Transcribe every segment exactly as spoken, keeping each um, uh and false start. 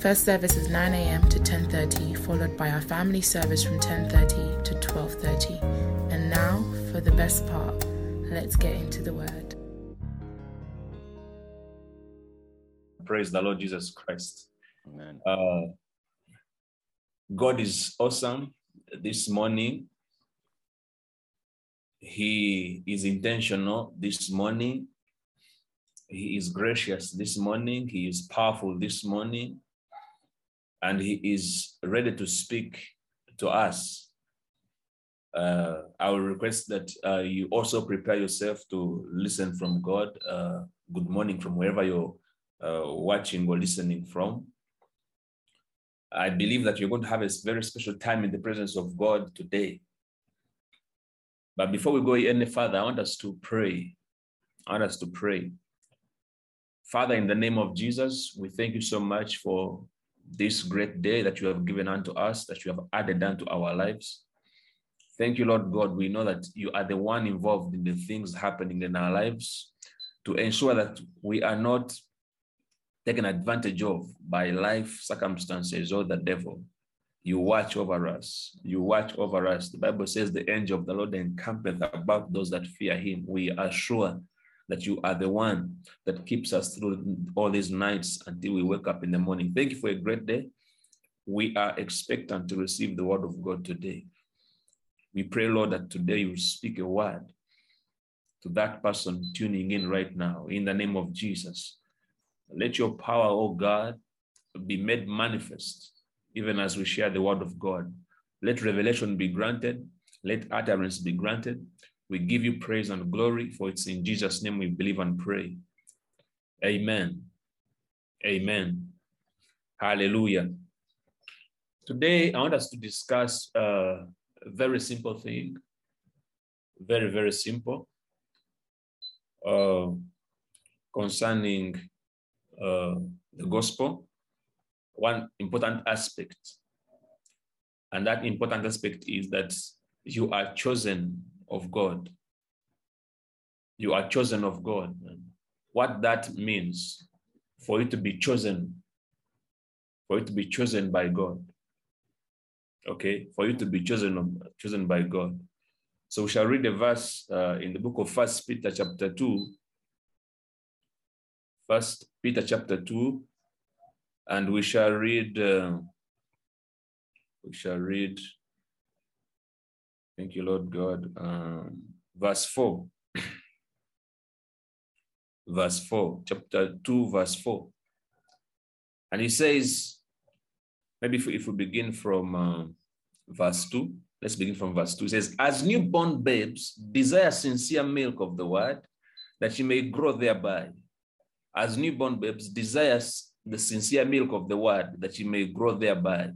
First service is nine a.m. to ten thirty, followed by our family service from ten thirty to twelve thirty. And now for the best part, let's get into the word. Praise the Lord Jesus Christ. Amen. Uh, God is awesome this morning. He is intentional this morning. He is gracious this morning. He is powerful this morning. And he is ready to speak to us. Uh, I will request that uh, you also prepare yourself to listen from God. Uh, good morning from wherever you're uh, watching or listening from. I believe that you're going to have a very special time in the presence of God today. But before we go any further, I want us to pray. I want us to pray. Father, in the name of Jesus, we thank you so much for this great day that you have given unto us, that you have added unto our lives. Thank you, Lord God. We know that you are the one involved in the things happening in our lives to ensure that we are not taken advantage of by life circumstances or the devil. You watch over us. You watch over us. The Bible says the angel of the Lord encampeth about those that fear him. We are sure that you are the one that keeps us through all these nights until we wake up in the morning. Thank you for a great day. We are expectant to receive the word of God today. We pray, Lord, that today you speak a word to that person tuning in right now. In the name of Jesus, let your power, oh God, be made manifest. Even as we share the word of God, let revelation be granted, let utterance be granted. We give you praise and glory, for it's in Jesus' name we believe and pray. Amen. Amen. Hallelujah. Today, I want us to discuss a very simple thing. Very, very simple. Uh, concerning uh, the gospel. One important aspect, and that important aspect is that you are chosen of God. You are chosen of God. What that means for you to be chosen, for you to be chosen by God. Okay, for you to be chosen, chosen by God. So we shall read a verse uh, in the book of First Peter chapter two. First Peter chapter two. And we shall read, uh, we shall read, thank you, Lord God, um, verse four. verse four, chapter two, verse four. And he says, maybe if we, if we begin from uh, verse two, let's begin from verse two. It says, as newborn babes, desire sincere milk of the word, that you may grow thereby. As newborn babes, desire the sincere milk of the word, that you may grow thereby.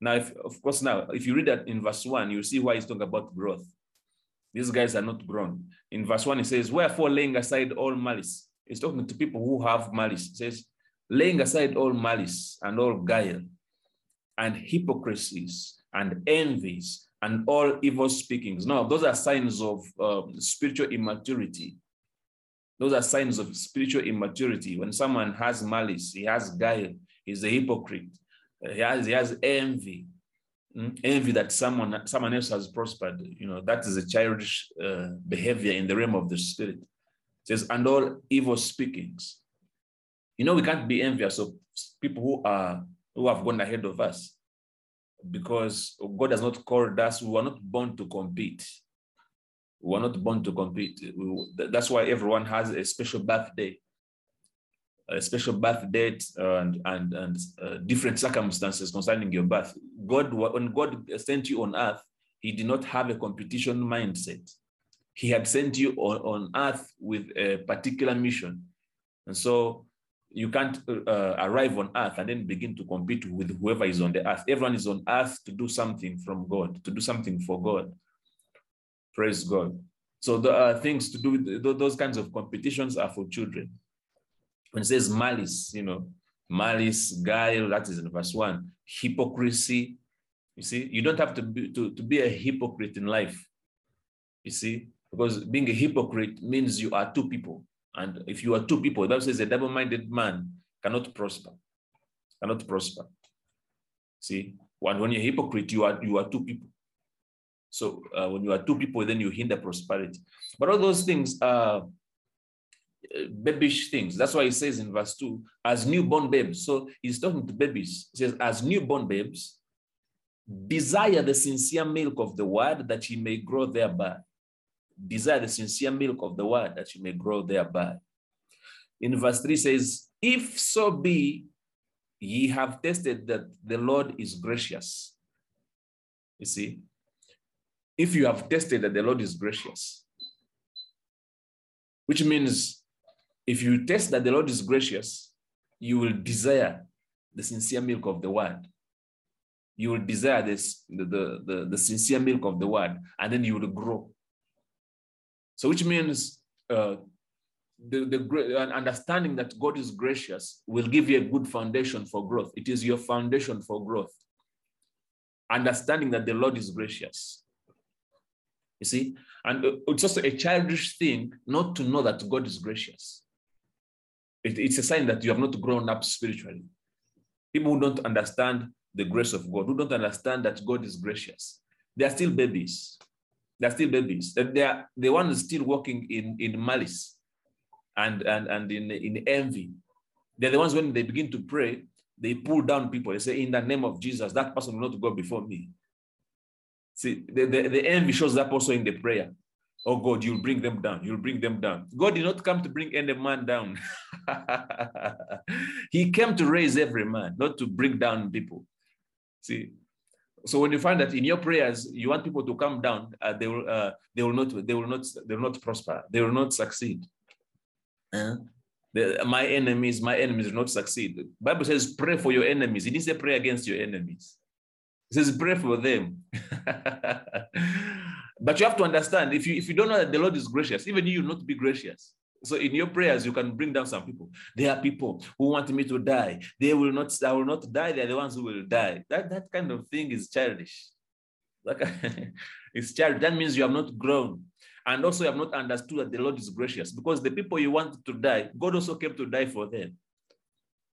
Now, if, of course, now, if you read that in verse one, you see why he's talking about growth. These guys are not grown. In verse one, he says, wherefore, laying aside all malice. He's talking to people who have malice. He says, laying aside all malice and all guile and hypocrisies and envies and all evil speakings. Now, those are signs of uh, spiritual immaturity. Those are signs of spiritual immaturity. When someone has malice, he has guile, he's a hypocrite. He has, he has envy, envy that someone, someone else has prospered. You know, that is a childish uh, behavior in the realm of the spirit. It says, and all evil speakings. You know, we can't be envious of people who are who have gone ahead of us, because God has not called us. We are not born to compete. We are not born to compete. We, that's why everyone has a special birthday, a special birth date, and and and uh, different circumstances concerning your birth. God, when God sent you on earth, He did not have a competition mindset. He had sent you on, on earth with a particular mission, and so You can't uh, arrive on earth and then begin to compete with whoever is on the earth. Everyone is on earth to do something from God, to do something for God. Praise God. So the uh, things to do, with those kinds of competitions are for children. When it says malice, you know, malice, guile, that is in verse one. Hypocrisy. You see, you don't have to be, to, to be a hypocrite in life. You see, because being a hypocrite means you are two people. And if you are two people, the Bible says a double-minded man cannot prosper, cannot prosper. See, when, when you're a hypocrite, you are, you are two people. So uh, when you are two people, then you hinder prosperity. But all those things are babyish things. That's why he says in verse two, as newborn babes. So he's talking to babies. He says, as newborn babes, desire the sincere milk of the word that ye may grow thereby. Desire the sincere milk of the word that you may grow thereby. In verse three says, if so be ye have tested that the Lord is gracious. You see, if you have tested that the Lord is gracious, which means if you test that the Lord is gracious, you will desire the sincere milk of the word. You will desire this, the, the, the, the sincere milk of the word, and then you will grow. So which means uh, the, the understanding that God is gracious will give you a good foundation for growth. It is your foundation for growth. Understanding that the Lord is gracious. You see? And it's also a childish thing not to know that God is gracious. It, it's a sign that you have not grown up spiritually. People who don't understand the grace of God, who don't understand that God is gracious, they are still babies. They're still babies. They are the one is still walking in, in malice and, and, and in, in envy. They're the ones when they begin to pray, they pull down people. They say, in the name of Jesus, that person will not go before me. See, the, the, the envy shows up also in the prayer. Oh God, you'll bring them down. You'll bring them down. God did not come to bring any man down. He came to raise every man, not to bring down people. See? So when you find that in your prayers you want people to come down, uh, they will uh, they will not they will not they will not prosper. They will not succeed. Uh, the, my enemies, my enemies will not succeed. The Bible says, pray for your enemies. It didn't say pray against your enemies. It says pray for them. But you have to understand, if you if you don't know that the Lord is gracious, even you will not be gracious. So in your prayers, you can bring down some people. There are people who want me to die. They will not, I will not die. They are the ones who will die. That, that kind of thing is childish. It's childish. That means you have not grown. And also you have not understood that the Lord is gracious, because the people you want to die, God also came to die for them.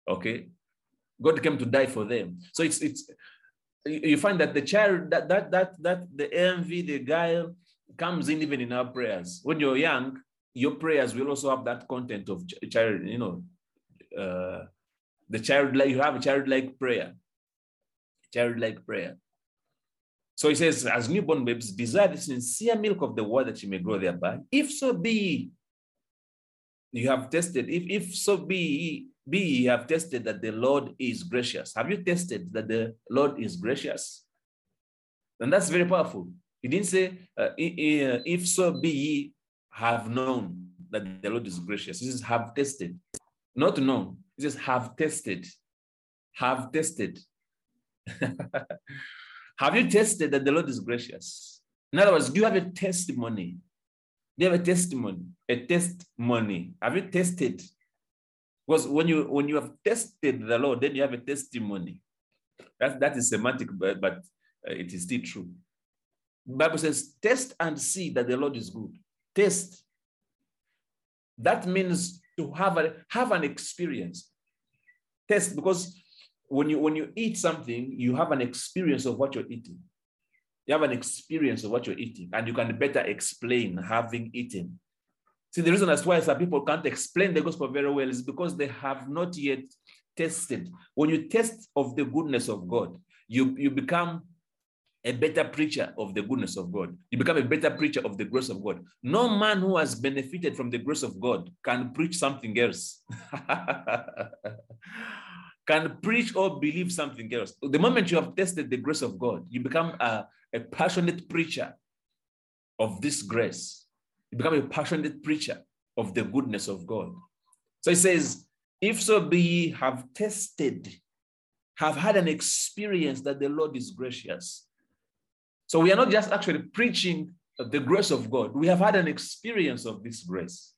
Okay? God came to die for them. So it's, it's you find that the child, that, that, that, that the envy, the guile comes in even in our prayers. When you're young, your prayers will also have that content of child, you know, uh, the childlike, you have a childlike prayer, childlike prayer. So he says, as newborn babes, desire the sincere milk of the word that you may grow thereby. If so be, you have tested, if, if so be, be, you have tested that the Lord is gracious. Have you tested that the Lord is gracious? And that's very powerful. He didn't say, uh, if so be ye, have known that the Lord is gracious. This is have tested, not known. It says have tested, have tested. Have you tested that the Lord is gracious? In other words, do you have a testimony? Do you have a testimony? A testimony. Have you tested? Because when you when you have tested the Lord, then you have a testimony. That that is semantic, but, but uh, it is still true. The Bible says, "Test and see that the Lord is good." Test. That means to have a have an experience. Test, because when you when you eat something, you have an experience of what you're eating. You have an experience of what you're eating, and you can better explain having eaten. See, the reason that's why some people can't explain the gospel very well is because they have not yet tested. When you test of the goodness of God, you, you become a better preacher of the goodness of God. You become a better preacher of the grace of God. No man who has benefited from the grace of God can preach something else. Can preach or believe something else. The moment you have tested the grace of God, you become a, a passionate preacher of this grace. You become a passionate preacher of the goodness of God. So it says, If so be ye have tested, have had an experience that the Lord is gracious. So we are not just actually preaching the grace of God. We have had an experience of this grace.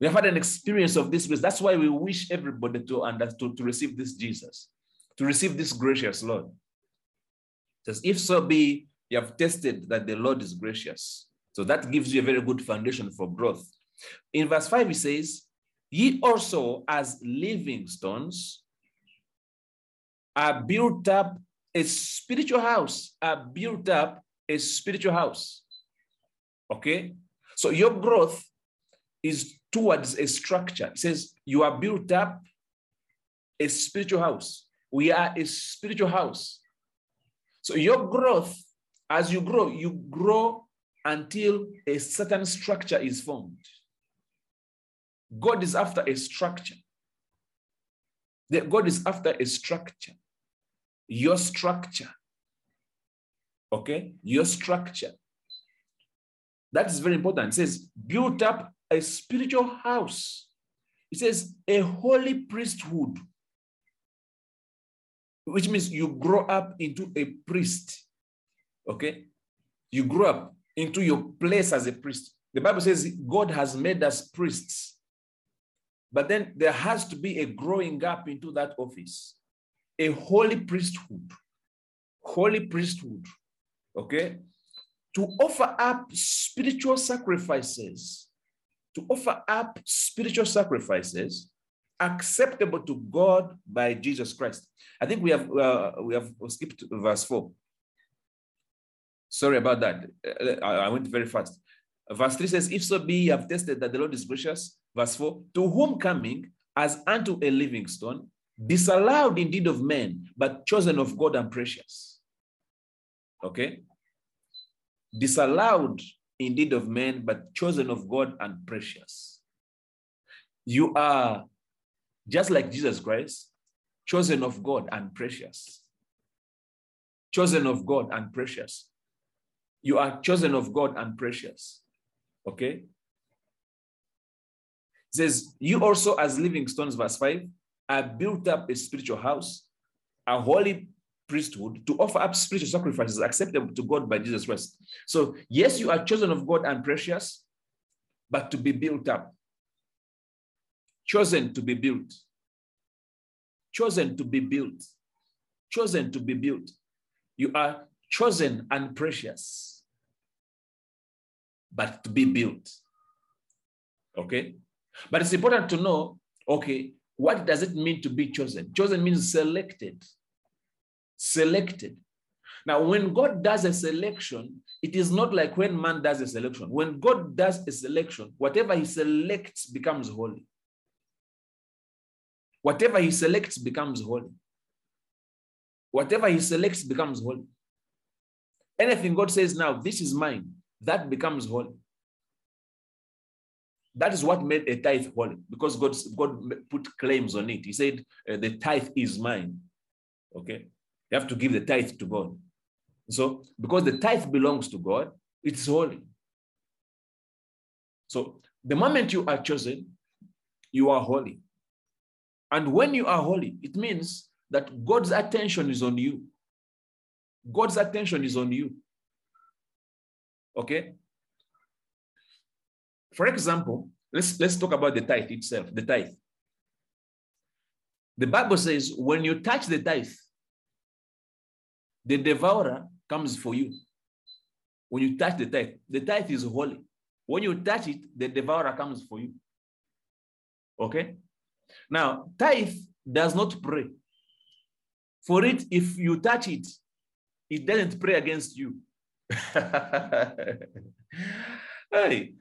We have had an experience of this grace. That's why we wish everybody to, under, to, to receive this Jesus, to receive this gracious Lord. It says, if so be you have tested that the Lord is gracious. So that gives you a very good foundation for growth. In verse five, it says, ye also as living stones are built up a spiritual house, are built up a spiritual house. Okay? So your growth is towards a structure. It says you are built up a spiritual house. We are a spiritual house. So your growth, as you grow, you grow until a certain structure is formed. God is after a structure. God is after a structure. Your structure. Okay? Your structure. That is very important. It says, built up a spiritual house. It says, a holy priesthood. Which means you grow up into a priest. Okay? You grow up into your place as a priest. The Bible says God has made us priests. But then there has to be a growing up into that office, a holy priesthood, holy priesthood, okay? To offer up spiritual sacrifices, to offer up spiritual sacrifices acceptable to God by Jesus Christ. I think we have, uh, we have skipped verse four. Sorry about that. I went very fast. Verse three says, if so be ye have tested that the Lord is gracious. Verse four, to whom coming as unto a living stone, disallowed indeed of men, but chosen of God and precious. Okay? Disallowed indeed of men, but chosen of God and precious. You are, just like Jesus Christ, chosen of God and precious. Chosen of God and precious. You are chosen of God and precious. Okay? It says, you also as living stones, verse five, are built up a spiritual house, a holy priesthood, to offer up spiritual sacrifices acceptable to God by Jesus Christ. So, yes, you are chosen of God and precious, but to be built up. Chosen to be built. Chosen to be built. Chosen to be built. You are chosen and precious, but to be built. Okay? But it's important to know, okay, what does it mean to be chosen? Chosen means selected. Selected. Now, when God does a selection, it is not like when man does a selection. When God does a selection, whatever he selects becomes holy. Whatever he selects becomes holy. Whatever he selects becomes holy. Anything God says now, this is mine, that becomes holy. That is what made a tithe holy, because God, God put claims on it. He said, the tithe is mine. Okay? You have to give the tithe to God. So, because the tithe belongs to God, it's holy. So, the moment you are chosen, you are holy. And when you are holy, it means that God's attention is on you. God's attention is on you. Okay? For example, let's, let's talk about the tithe itself, the tithe. The Bible says, when you touch the tithe, the devourer comes for you. When you touch the tithe, the tithe is holy. When you touch it, the devourer comes for you. Okay? Now, tithe does not pray. For it, if you touch it, it doesn't pray against you. Hey.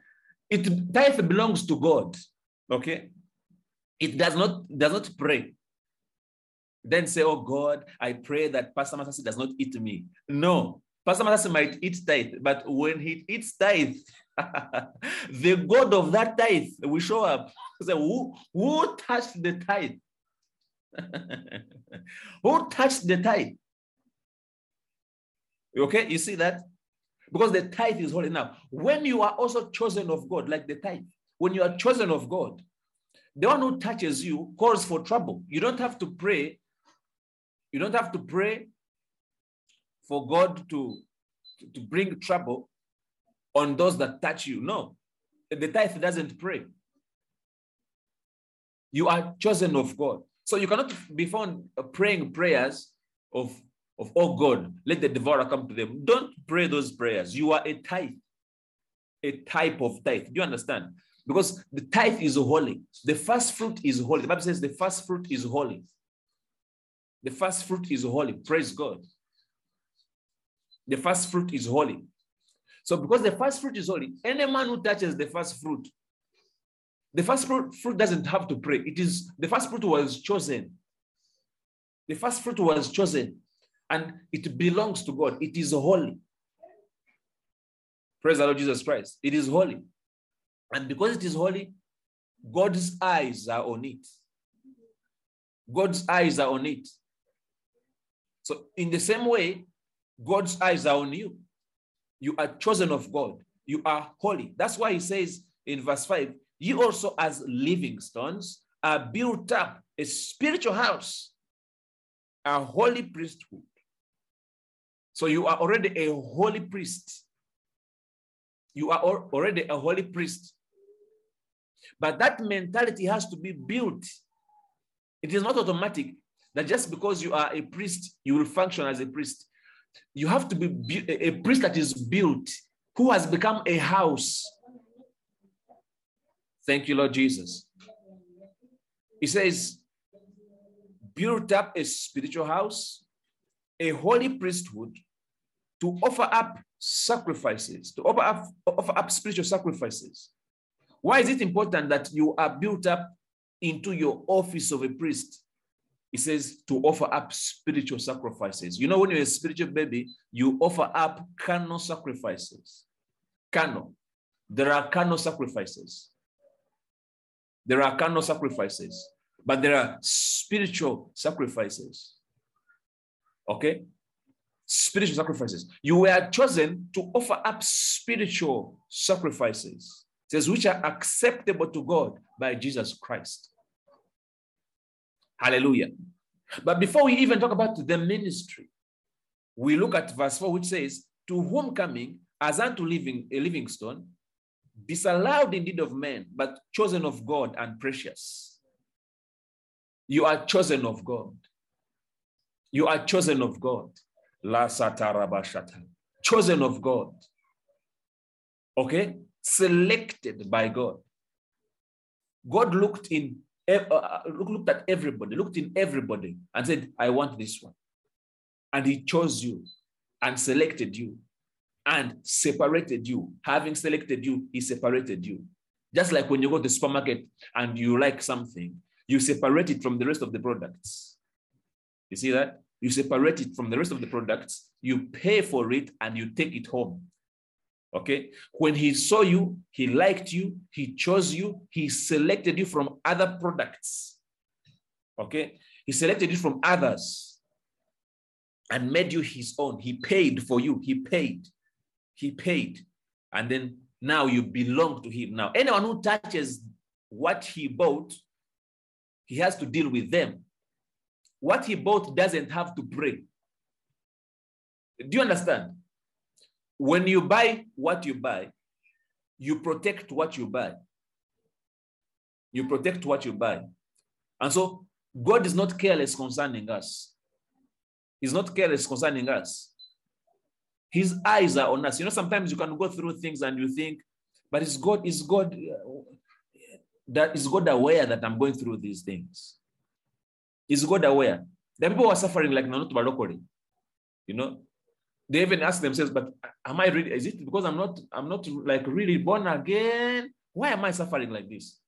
It, tithe belongs to God, okay? It does not, does not pray. Then say, oh God, I pray that Pastor Masasi does not eat me. No, Pastor Masasi might eat tithe, but when he eats tithe, the God of that tithe will show up. Say, who, who touched the tithe? Who touched the tithe? Okay, you see that? Because the tithe is holy. Now, when you are also chosen of God, like the tithe, when you are chosen of God, the one who touches you calls for trouble. You don't have to pray. You don't have to pray for God to, to bring trouble on those that touch you. No, the tithe doesn't pray. You are chosen of God. So you cannot be found praying prayers of, of, oh God, let the devourer come to them. Don't pray those prayers. You are a tithe, a type of tithe. Do you understand? Because the tithe is holy. The first fruit is holy. The Bible says the first fruit is holy. The first fruit is holy. Praise God. The first fruit is holy. So because the first fruit is holy, any man who touches the first fruit, the first fruit doesn't have to pray. It is the first fruit was chosen. The first fruit was chosen and it belongs to God. It is holy. Praise the Lord Jesus Christ. It is holy. And because it is holy, God's eyes are on it. God's eyes are on it. So in the same way, God's eyes are on you. You are chosen of God. You are holy. That's why he says in verse five, you also, as living stones, are built up a spiritual house, a holy priesthood. So you are already a holy priest. You are already a holy priest. But that mentality has to be built. It is not automatic that just because you are a priest, you will function as a priest. You have to be a priest that is built, who has become a house. Thank you, Lord Jesus. He says, build up a spiritual house, a holy priesthood, to offer up sacrifices, to offer up, offer up spiritual sacrifices. Why is it important that you are built up into your office of a priest? He says, to offer up spiritual sacrifices. You know, when you're a spiritual baby, you offer up carnal sacrifices. Carnal. There are carnal sacrifices. There are carnal sacrifices, but there are spiritual sacrifices. Okay? Spiritual sacrifices. You were chosen to offer up spiritual sacrifices. It says, which are acceptable to God by Jesus Christ. Hallelujah. But before we even talk about the ministry, we look at verse four, which says, to whom coming as unto living, a living stone, disallowed indeed of men, but chosen of God and precious. You are chosen of God. You are chosen of God. La satarabashata. Chosen of God. Okay? Selected by God. God looked in, uh, looked at everybody, looked in everybody and said, I want this one. And he chose you and selected you. And separated you. Having selected you, he separated you. Just like when you go to the supermarket and you like something, you separate it from the rest of the products. You see that? You separate it from the rest of the products, you pay for it, and you take it home. Okay? When he saw you, he liked you, he chose you, he selected you from other products. Okay? He selected you from others and made you his own. He paid for you. He paid. He paid, and then now you belong to him. Now, anyone who touches what he bought, he has to deal with them. What he bought doesn't have to pray. Do you understand? When you buy what you buy, you protect what you buy. You protect what you buy. And so God is not careless concerning us. He's not careless concerning us. His eyes are on us. You know, sometimes you can go through things and you think, but is God, is God, that is God aware that I'm going through these things? Is God aware? The people who are suffering like Nanutu Balokori, you know, they even ask themselves, but am I really, is it because I'm not, I'm not like really born again? Why am I suffering like this?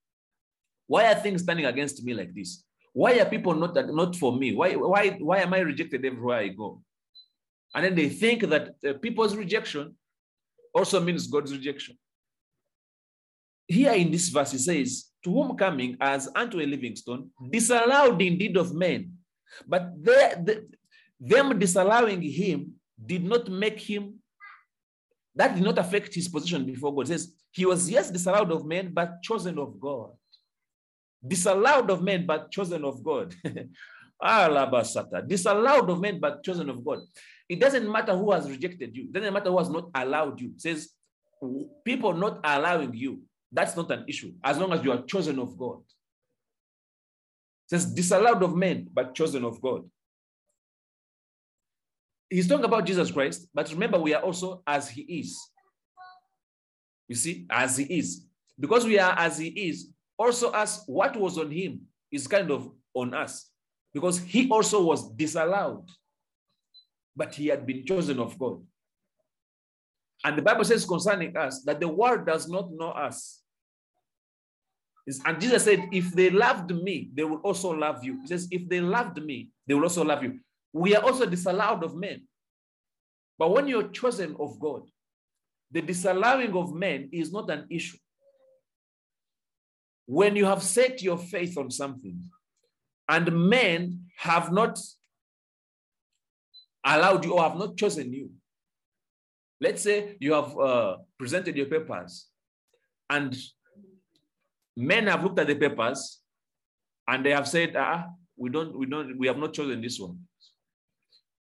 Why are things standing against me like this? Why are people not, not for me? Why, why, why am I rejected everywhere I go? And then they think that uh, people's rejection also means God's rejection. Here in this verse, it says, to whom coming as unto a living stone, disallowed indeed of men. But they, they, them disallowing him did not make him, that did not affect his position before God. It says, he was yes disallowed of men, but chosen of God. disallowed of men, but chosen of God. Disallowed of men, but chosen of God. It doesn't matter who has rejected you. It doesn't matter who has not allowed you. It says people not allowing you, that's not an issue, as long as you are chosen of God. It says disallowed of men, but chosen of God. He's talking about Jesus Christ, but remember, we are also as he is. You see, as he is. Because we are as he is, also as what was on him is kind of on us. Because he also was disallowed, but he had been chosen of God. And the Bible says concerning us that the world does not know us. And Jesus said, if they loved me, they will also love you. He says, if they loved me, they will also love you. We are also disallowed of men. But when you're chosen of God, the disallowing of men is not an issue. When you have set your faith on something and men have not allowed you or have not chosen you, let's say you have uh, presented your papers and men have looked at the papers and they have said, ah, we don't, we don't, we have not chosen this one.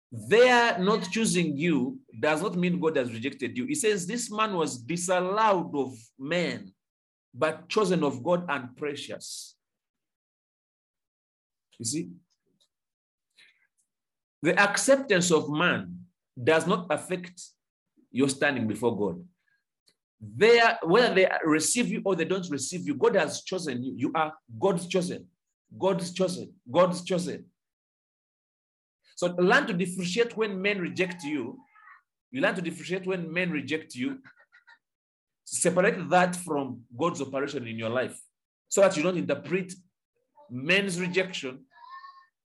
Their not choosing you does not mean God has rejected you. He says this man was disallowed of men, but chosen of God and precious. You see? The acceptance of man does not affect your standing before God. They are, whether they receive you or they don't receive you, God has chosen you. You are God's chosen. God's chosen. God's chosen. So learn to differentiate when men reject you. You learn to differentiate when men reject you. Separate that from God's operation in your life so that you don't interpret men's rejection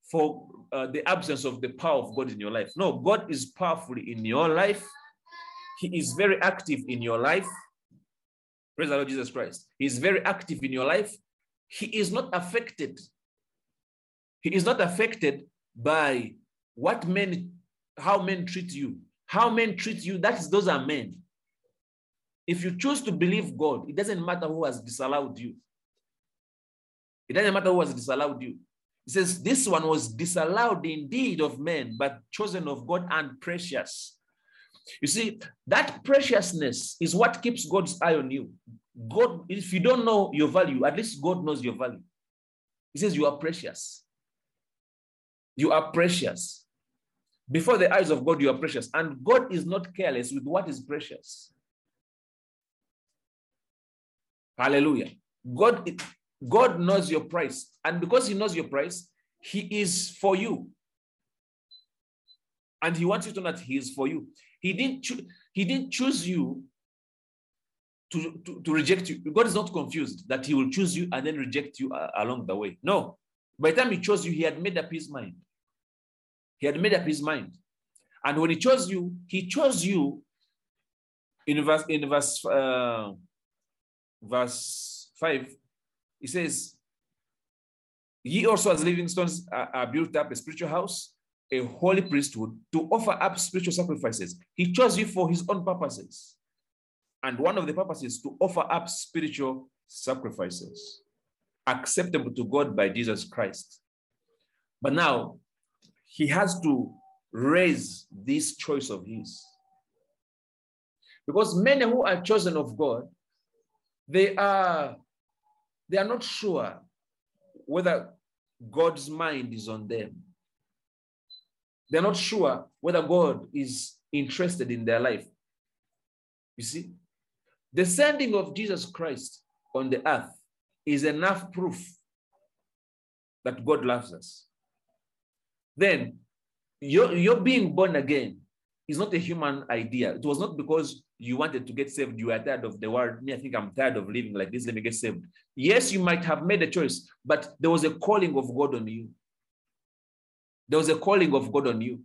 for uh, the absence of the power of God in your life. No, God is powerfully in your life. He is very active in your life. Praise the Lord Jesus Christ. He is very active in your life. He is not affected. He is not affected by what men, how men treat you, how men treat you, that's, those are men. If you choose to believe God, it doesn't matter who has disallowed you. It doesn't matter who has disallowed you. It says, this one was disallowed indeed of men, but chosen of God and precious. You see, that preciousness is what keeps God's eye on you. God, if you don't know your value, at least God knows your value. He says, you are precious. You are precious. Before the eyes of God, you are precious. And God is not careless with what is precious. Hallelujah. God, God knows your price. And because he knows your price, he is for you. And he wants you to know that he is for you. He didn't, cho- he didn't choose you to, to, to reject you. God is not confused that he will choose you and then reject you uh, along the way. No. By the time he chose you, he had made up his mind. He had made up his mind. And when he chose you, he chose you in verse, in verse, uh, verse five. He says, ye also as living stones are, are built up a spiritual house, a holy priesthood, to offer up spiritual sacrifices. He chose you for his own purposes. And one of the purposes to offer up spiritual sacrifices, acceptable to God by Jesus Christ. But now he has to raise this choice of his. Because many who are chosen of God, they are, they are not sure whether God's mind is on them. They're not sure whether God is interested in their life. You see, the sending of Jesus Christ on the earth is enough proof that God loves us. Then, your, your being born again is not a human idea. It was not because you wanted to get saved, you are tired of the world. I think I'm tired of living like this, let me get saved. Yes, you might have made a choice, but there was a calling of God on you. There was a calling of God on you.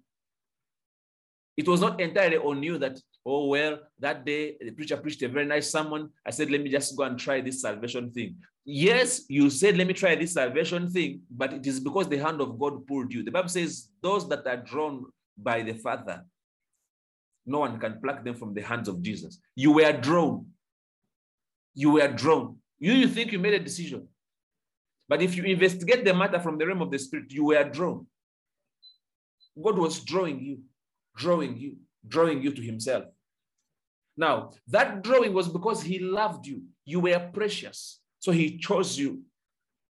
It was not entirely on you that, oh, well, that day the preacher preached a very nice sermon. I said, let me just go and try this salvation thing. Yes, you said, let me try this salvation thing, but it is because the hand of God pulled you. The Bible says, those that are drawn by the Father, no one can pluck them from the hands of Jesus. You were drawn. You were drawn. You, you think you made a decision. But if you investigate the matter from the realm of the spirit, you were drawn. God was drawing you, drawing you, drawing you to himself. Now, that drawing was because he loved you. You were precious. So he chose you.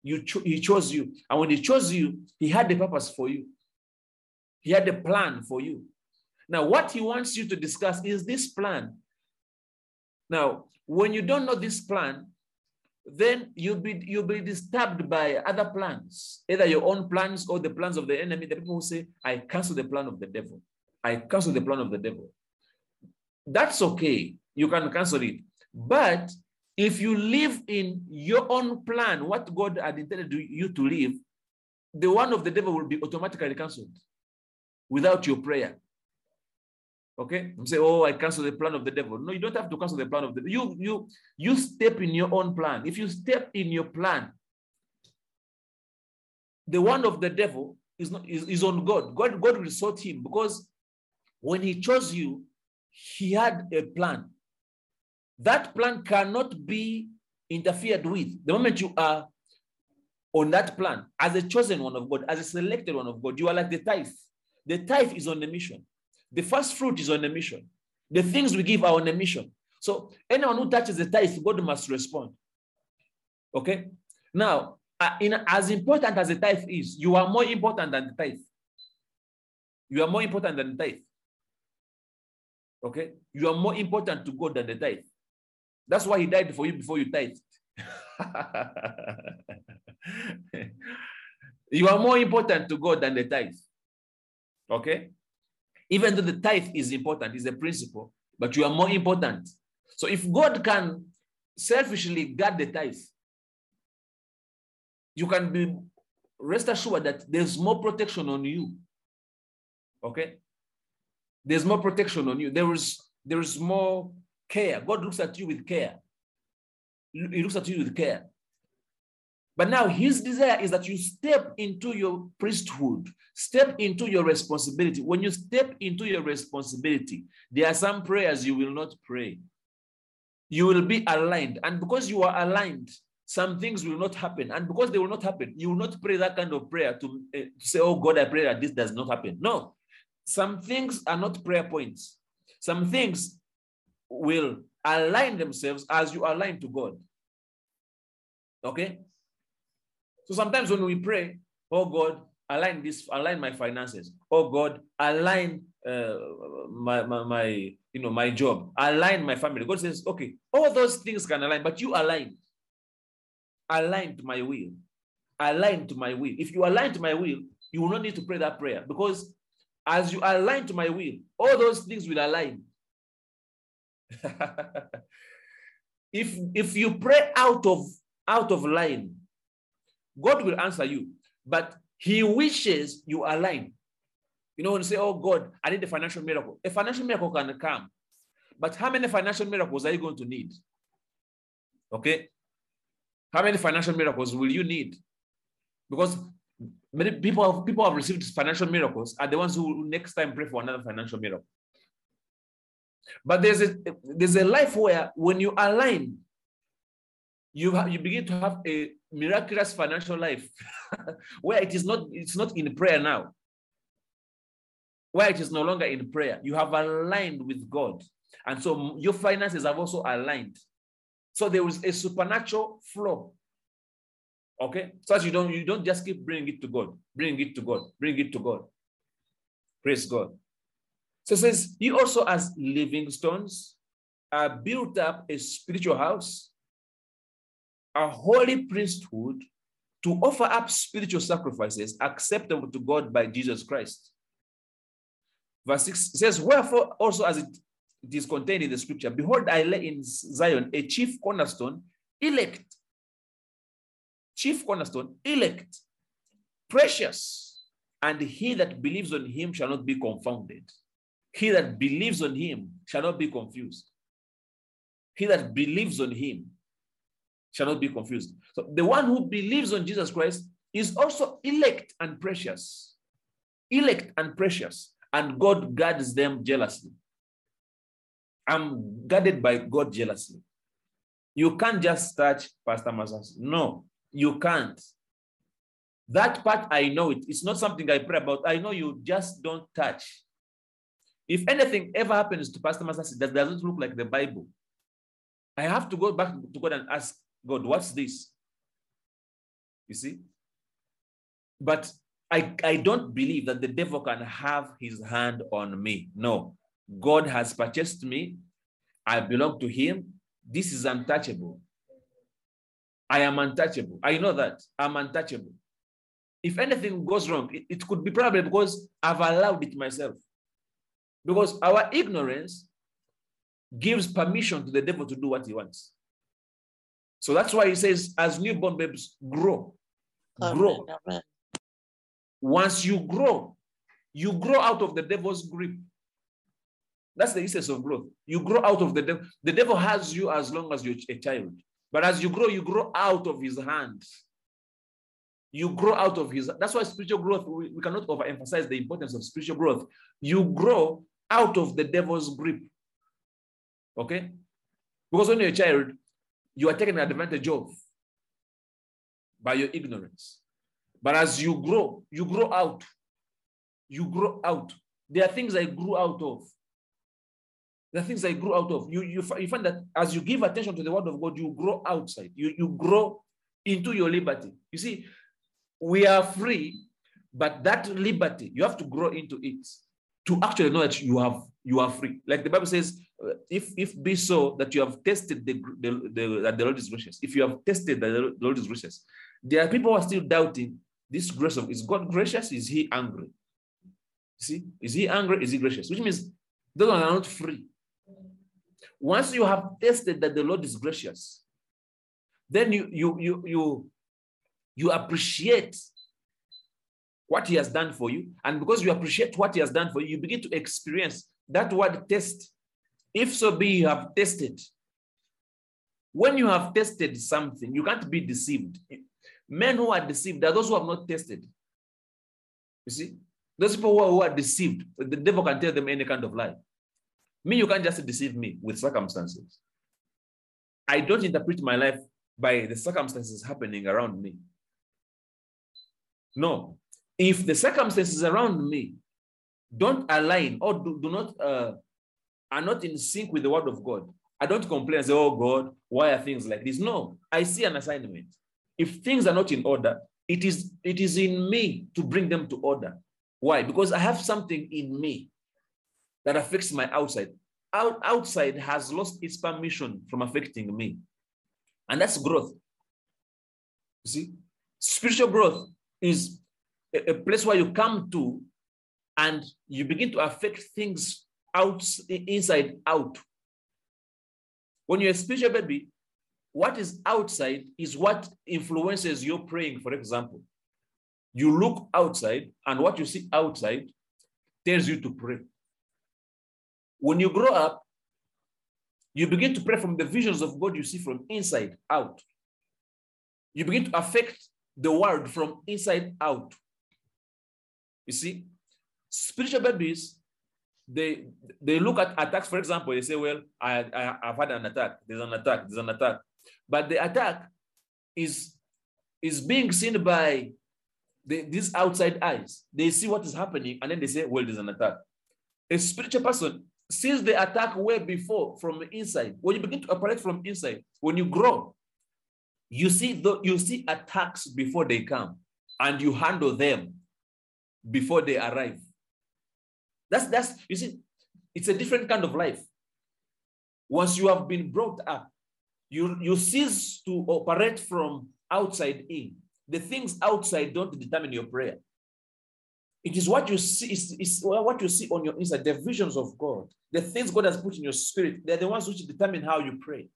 You cho- he chose you. And when he chose you, he had a purpose for you. He had a plan for you. Now, what he wants you to discuss is this plan. Now, when you don't know this plan, then you'll be, you'll be disturbed by other plans, either your own plans or the plans of the enemy. The people who say, I cancel the plan of the devil. I cancel the plan of the devil. That's okay. You can cancel it. But if you live in your own plan, what God had intended you to live, the one of the devil will be automatically canceled without your prayer. Okay? You say, oh, I cancel the plan of the devil. No, you don't have to cancel the plan of the devil. You, you, you step in your own plan. If you step in your plan, the one of the devil is, not, is, is on God. God. God will sort him, because when he chose you, he had a plan. That plan cannot be interfered with. The moment you are on that plan, as a chosen one of God, as a selected one of God, you are like the tithe. The tithe is on a mission. The first fruit is on a mission. The things we give are on a mission. So anyone who touches the tithe, God must respond. Okay? Now, in, as important as the tithe is, you are more important than the tithe. You are more important than the tithe. Okay? You are more important to God than the tithe. That's why he died for you before you tithed. You are more important to God than the tithe. Okay? Even though the tithe is important, is a principle, but you are more important. So if God can selfishly guard the tithe, you can be rest assured that there's more protection on you. Okay? There's more protection on you. There is, there is more care. God looks at you with care. He looks at you with care. But now his desire is that you step into your priesthood, step into your responsibility. When you step into your responsibility, there are some prayers you will not pray. You will be aligned. And because you are aligned, some things will not happen. And because they will not happen, you will not pray that kind of prayer to, uh, to say, oh God, I pray that this does not happen. No. Some things are not prayer points. Some things will align themselves as you align to God. Okay? So sometimes when we pray, oh God, align this, align my finances. Oh God, align uh, my, my, my, you know, my job. Align my family. God says, okay, all those things can align, but you align. Align to my will. Align to my will. If you align to my will, you will not need to pray that prayer, because as you align to my will, all those things will align. if, if you pray out of, out of line, God will answer you, but he wishes you align. You know, when you say, oh God, I need a financial miracle. A financial miracle can come, but how many financial miracles are you going to need? Okay? How many financial miracles will you need? Because many people have, people have received financial miracles are the ones who next time pray for another financial miracle. But there's a, there's a life where when you align, you, have, you begin to have a miraculous financial life where it is not, it's not in prayer now. Where it is no longer in prayer. You have aligned with God. And so your finances have also aligned. So there is a supernatural flow. Okay, so that you don't you don't just keep bringing it to God, bring it to God, bring it to God. Praise God. So it says, you also as living stones are built up a spiritual house, a holy priesthood, to offer up spiritual sacrifices acceptable to God by Jesus Christ. Verse six says, wherefore also as it is contained in the scripture, behold, I lay in Zion a chief cornerstone, elect. Chief cornerstone, elect, precious, and he that believes on him shall not be confounded. He that believes on him shall not be confused. He that believes on him shall not be confused. So the one who believes on Jesus Christ is also elect and precious. Elect and precious, and God guards them jealously. I'm guarded by God jealously. You can't just touch Pastor Masas. No. You can't. That part, I know it. It's not something I pray about. I know you just don't touch. If anything ever happens to Pastor Masters that doesn't look like the Bible, I have to go back to God and ask God, what's this? You see? But I, I don't believe that the devil can have his hand on me. No. God has purchased me. I belong to him. This is untouchable. I am untouchable. I know that. I'm untouchable. If anything goes wrong, it, it could be probably because I've allowed it myself. Because our ignorance gives permission to the devil to do what he wants. So that's why he says, as newborn babes, grow. Grow. Amen, amen. Once you grow, you grow out of the devil's grip. That's the essence of growth. You grow out of the devil. The devil has you as long as you're a child. But as you grow, you grow out of his hand. You grow out of his... That's why spiritual growth, we, we cannot overemphasize the importance of spiritual growth. You grow out of the devil's grip. Okay? Because when you're a child, you are taken advantage of by your ignorance. But as you grow, you grow out. You grow out. There are things I grew out of. The things I grew out of. You, you, you find that as you give attention to the word of God, you grow outside. You, you grow into your liberty. You see, we are free, but that liberty, you have to grow into it to actually know that you have you are free. Like the Bible says, if, if be so that you have tested the, the, the, that the Lord is gracious. If you have tested that the Lord is gracious. There are people who are still doubting this grace of, is God gracious? Is he angry? See, is he angry? Is he gracious? Which means those are not free. Once you have tested that the Lord is gracious, then you, you, you, you, you appreciate what he has done for you. And because you appreciate what he has done for you, you begin to experience that word test. If so be you have tested. When you have tested something, you can't be deceived. Men who are deceived are those who have not tested. You see? Those people who are, who are deceived, the devil can tell them any kind of lie. Me, you can't just deceive me with circumstances. I don't interpret my life by the circumstances happening around me. No. If the circumstances around me don't align or do, do not uh, are not in sync with the word of God, I don't complain and say, oh God, why are things like this? No, I see an assignment. If things are not in order, it is, it is in me to bring them to order. Why? Because I have something in me that affects my outside. Out, outside has lost its permission from affecting me. And that's growth. You see, spiritual growth is a, a place where you come to and you begin to affect things out, inside out. When you're a spiritual baby, what is outside is what influences your praying, for example. You look outside and what you see outside tells you to pray. When you grow up, you begin to pray from the visions of God you see from inside out. You begin to affect the world from inside out. You see, spiritual babies, they, they look at attacks. For example, they say, well, I, I, I've had an attack. There's an attack. There's an attack. But the attack is, is being seen by the, these outside eyes. They see what is happening and then they say, well, there's an attack. A spiritual person sees the attack way before from the inside. When you begin to operate from inside, when you grow, you see the, you see attacks before they come and you handle them before they arrive. That's, that's, you see, it's a different kind of life. Once you have been brought up, you, you cease to operate from outside in. The things outside don't determine your prayer. It is what you see, it's, it's what you see on your inside, the visions of God, the things God has put in your spirit, they're the ones which determine how you pray.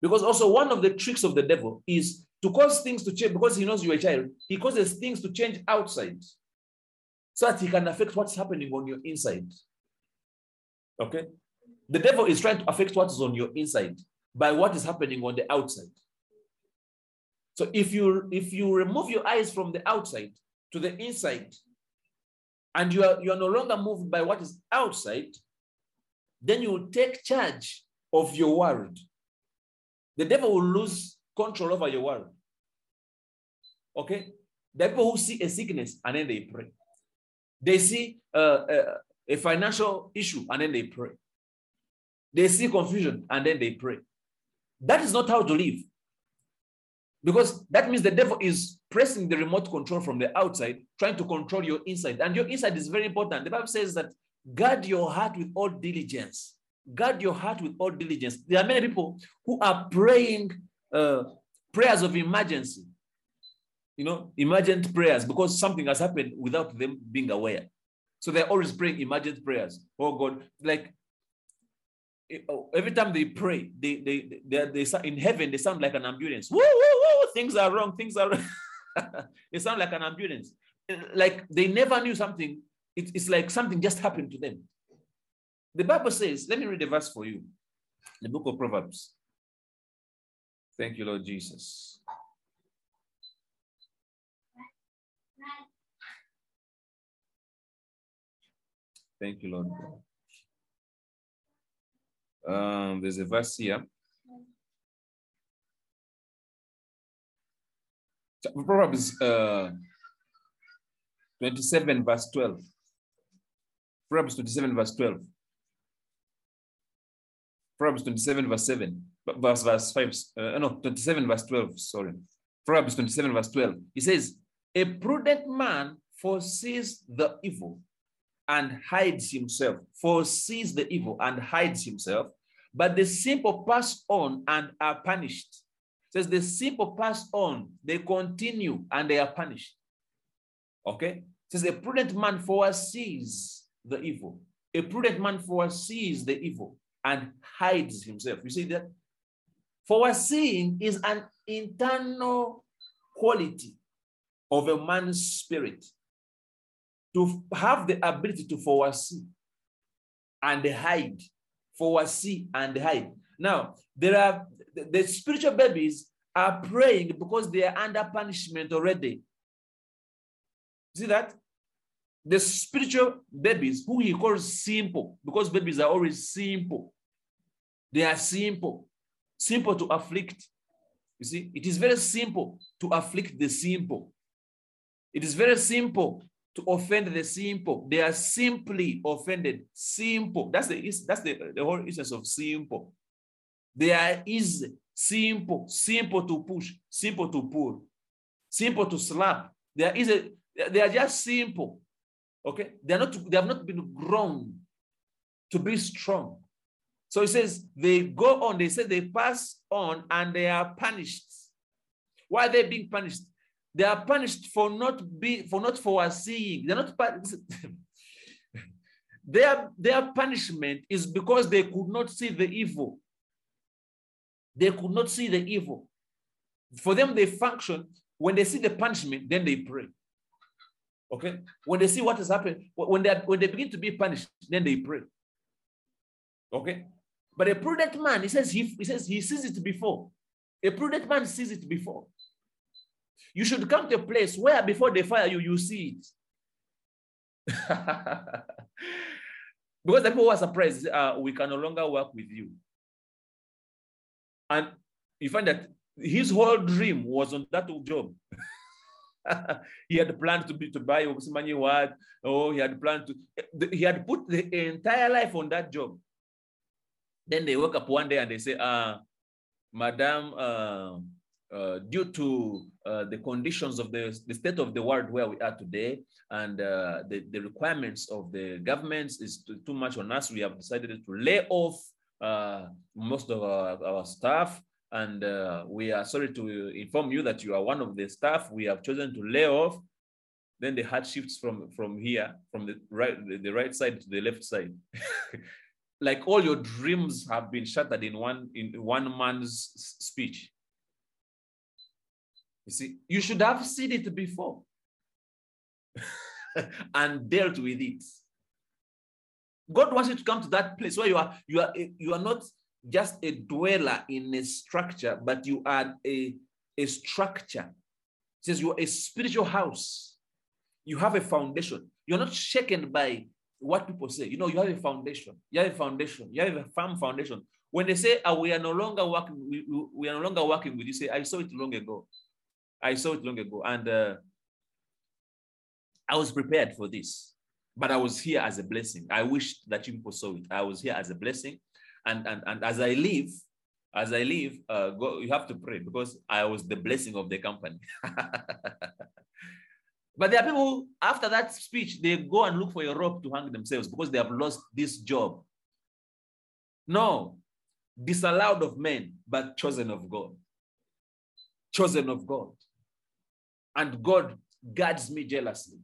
Because also one of the tricks of the devil is to cause things to change, because he knows you're a child, he causes things to change outside so that he can affect what's happening on your inside. Okay? The devil is trying to affect what is on your inside by what is happening on the outside. So if you, if you remove your eyes from the outside to the inside, and you are, you are no longer moved by what is outside, then you will take charge of your world. The devil will lose control over your world. Okay? The people who see a sickness and then they pray. They see uh, a, a financial issue and then they pray. They see confusion and then they pray. That is not how to live. Because that means the devil is pressing the remote control from the outside, trying to control your inside. And your inside is very important. The Bible says that guard your heart with all diligence. Guard your heart with all diligence. There are many people who are praying uh, prayers of emergency. You know, emergent prayers, because something has happened without them being aware. So they're always praying emergent prayers. Oh God, like every time they pray, they they they, they, they in heaven, they sound like an ambulance. Woo, woo, woo, things are wrong, things are wrong. They sound like an ambulance. Like they never knew something. It, it's like something just happened to them. The Bible says, let me read a verse for you. The book of Proverbs. Thank you, Lord Jesus. Thank you, Lord. Um, there's a verse here. Proverbs uh, twenty-seven, verse twelve. Proverbs twenty-seven, verse twelve. Proverbs twenty-seven, verse seven. Verse, verse five. Uh, no, twenty-seven, verse twelve. Sorry. Proverbs twenty-seven, verse twelve. It says, a prudent man foresees the evil and hides himself, foresees the evil and hides himself, but the simple pass on and are punished. It says the simple pass on, they continue and they are punished. Okay? It says a prudent man foresees the evil. A prudent man foresees the evil and hides himself. You see that? Foreseeing is an internal quality of a man's spirit, to have the ability to foresee and hide, foresee and hide. Now, there are the, the spiritual babies are praying because they are under punishment already. See that? The spiritual babies, who he calls simple, because babies are always simple. They are simple, simple to afflict. You see, it is very simple to afflict the simple. It is very simple to offend the simple. They are simply offended. Simple. That's the that's the, the whole essence of simple. They are easy, simple, simple to push, simple to pull, simple to slap. They are easy. They are just simple. Okay. They are not. They have not been grown to be strong. So it says they go on. They say they pass on and they are punished. Why are they being punished? They are punished for not be for not foreseeing. They're not their their punishment is because they could not see the evil. They could not see the evil. For them, they function when they see the punishment, then they pray. Okay, when they see what has happened, when they are, when they begin to be punished, then they pray. Okay, but a prudent man, he says he, he says he sees it before. A prudent man sees it before. You should come to a place where before they fire you, you see it. Because the people were surprised, uh, we can no longer work with you. And you find that his whole dream was on that job. He had planned to be to buy money what? Oh, he had planned to, he had put the entire life on that job. Then they woke up one day and they say, uh, Madam, uh, Uh, due to uh, the conditions of the, the state of the world where we are today, and uh, the, the requirements of the governments is too, too much on us, we have decided to lay off uh, most of our, our staff, and uh, we are sorry to inform you that you are one of the staff we have chosen to lay off. Then the heart shifts from, from here, from the right, the right side to the left side. Like all your dreams have been shattered in one, in one man's speech. You see, you should have seen it before and dealt with it. God wants you to come to that place where you are, you are, you are not just a dweller in a structure, but you are a, a structure. It says you are a spiritual house. You have a foundation. You're not shaken by what people say. You know, you have a foundation. You have a foundation. You have a firm foundation. When they say, oh, we are no longer working, we, we are no longer working with you, say, I saw it long ago. I saw it long ago, and uh, I was prepared for this, but I was here as a blessing. I wished that you people saw it. I was here as a blessing. And, and, and as I leave, as I leave, uh, go, you have to pray because I was the blessing of the company. But there are people who, after that speech, they go and look for a rope to hang themselves because they have lost this job. No, disallowed of men, but chosen of God. Chosen of God. And God guards me jealously.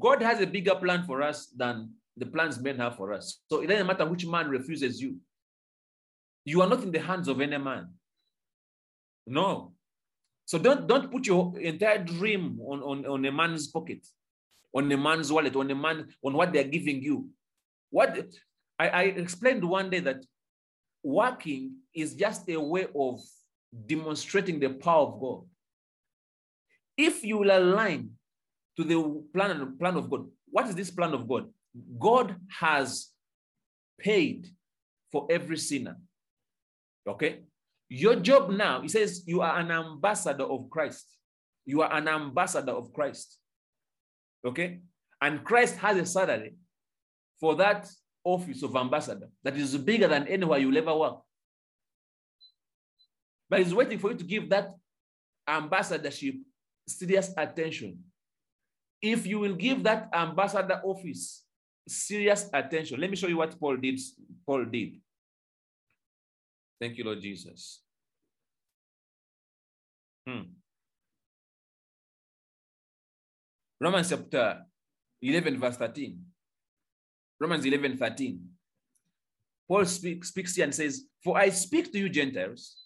God has a bigger plan for us than the plans men have for us. So it doesn't matter which man refuses you. You are not in the hands of any man. No. So don't, don't put your entire dream on, on, on a man's pocket, on a man's wallet, on a man, on what they're giving you. What I, I explained one day that working is just a way of demonstrating the power of God. If you will align to the plan, plan of God. What is this plan of God? God has paid for every sinner. Okay? Your job now, he says you are an ambassador of Christ. You are an ambassador of Christ. Okay? And Christ has a salary for that office of ambassador that is bigger than anywhere you'll ever work. But he's waiting for you to give that ambassadorship serious attention. If you will give that ambassador office serious attention, let me show you what Paul did. Paul did. Thank you, Lord Jesus. Hmm. Romans chapter eleven, verse thirteen. Romans eleven, thirteen. Paul speak, speaks here and says, "For I speak to you, Gentiles.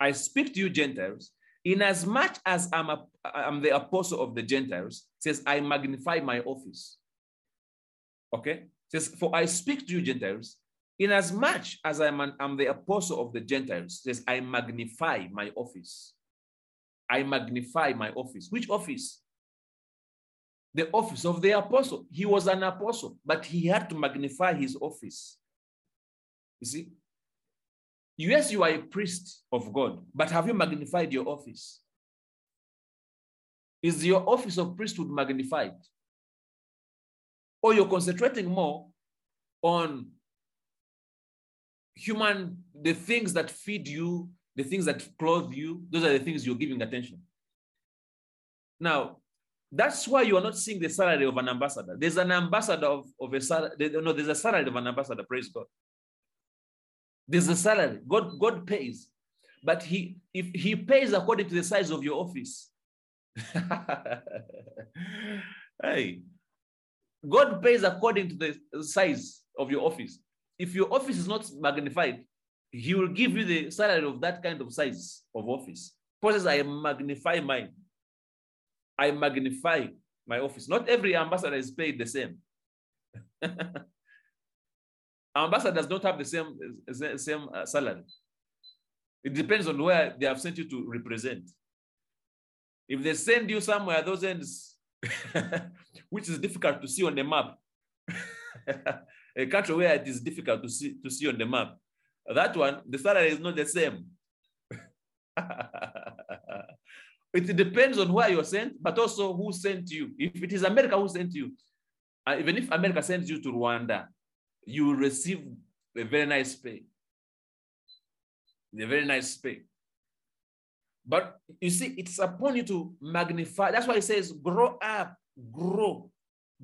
I speak to you, Gentiles. Inasmuch as I'm, a, I'm the apostle of the Gentiles," says, "I magnify my office." Okay? Says, "For I speak to you, Gentiles. Inasmuch as I'm, an, I'm the apostle of the Gentiles," says, "I magnify my office." I magnify my office. Which office? The office of the apostle. He was an apostle, but he had to magnify his office. You see? Yes, you are a priest of God, but have you magnified your office? Is your office of priesthood magnified? Or you're concentrating more on human, the things that feed you, the things that clothe you, those are the things you're giving attention. Now, that's why you are not seeing the salary of an ambassador. There's an ambassador of, of a salary, no, there's a salary of an ambassador, praise God. There's a salary. God, God pays. But he, if he pays according to the size of your office. Hey, God pays according to the size of your office. If your office is not magnified, he will give you the salary of that kind of size of office. Paul says, I magnify mine. I magnify my office. Not every ambassador is paid the same. Ambassador does not have the same, same uh, salary. It depends on where they have sent you to represent. If they send you somewhere, those ends, which is difficult to see on the map, a country where it is difficult to see, to see on the map, that one, the salary is not the same. It depends on where you're sent, but also who sent you. If it is America who sent you, uh, even if America sends you to Rwanda, you will receive a very nice pay. A very nice pay. But you see, it's upon you to magnify. That's why it says, grow up, grow.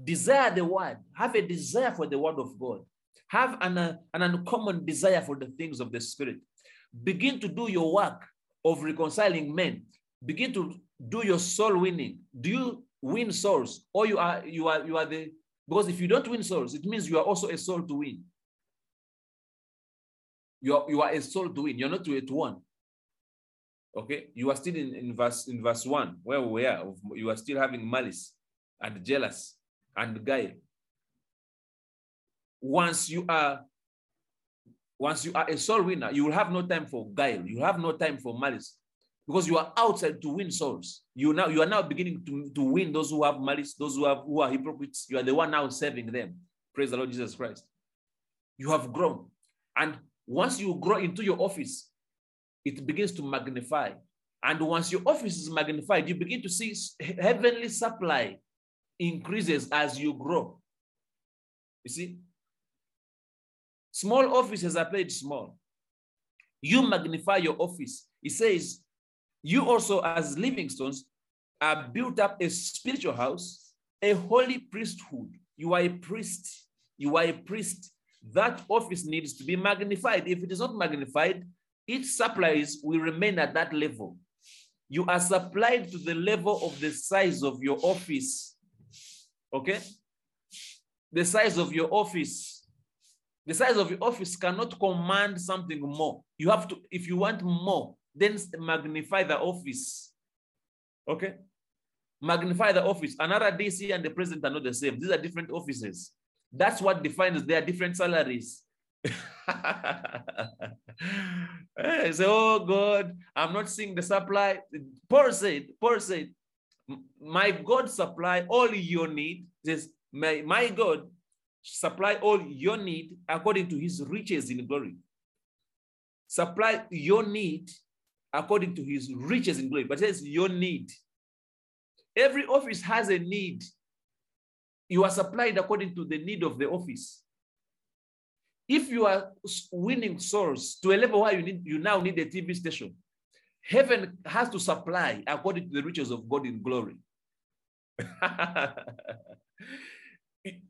Desire the word. Have a desire for the word of God. Have an, uh, an uncommon desire for the things of the Spirit. Begin to do your work of reconciling men. Begin to do your soul winning. Do you win souls? Or you are, you are, you are the... Because if you don't win souls, it means you are also a soul to win. You are, you are a soul to win. You're not to it one. Okay? You are still in, in, verse, in verse one, where we are. You are still having malice and jealous and guile. Once you are, once you are a soul winner, you will have no time for guile. You have no time for malice. Because you are outside to win souls. You now you are now beginning to, to win those who have malice, those who have who are hypocrites. You are the one now serving them. Praise the Lord Jesus Christ. You have grown. And once you grow into your office, it begins to magnify. And once your office is magnified, you begin to see heavenly supply increases as you grow. You see, small offices are played small. You magnify your office. It says, you also as living stones are built up a spiritual house, a holy priesthood. You are a priest. You are a priest. That office needs to be magnified. If it is not magnified, its supplies will remain at that level. You are supplied to the level of the size of your office. Okay? The size of your office. The size of your office cannot command something more. You have to, if you want more, then magnify the office. Okay? Magnify the office. Another D C and the president are not the same. These are different offices. That's what defines their different salaries. I say, oh God, I'm not seeing the supply. Paul said, Paul said, my God supply all your need. This, my, my God supply all your need according to his riches in glory. Supply your need according to his riches in glory. But it says your need. Every office has a need. You are supplied according to the need of the office. If you are winning souls to a level where you, need, you now need a T V station, heaven has to supply according to the riches of God in glory.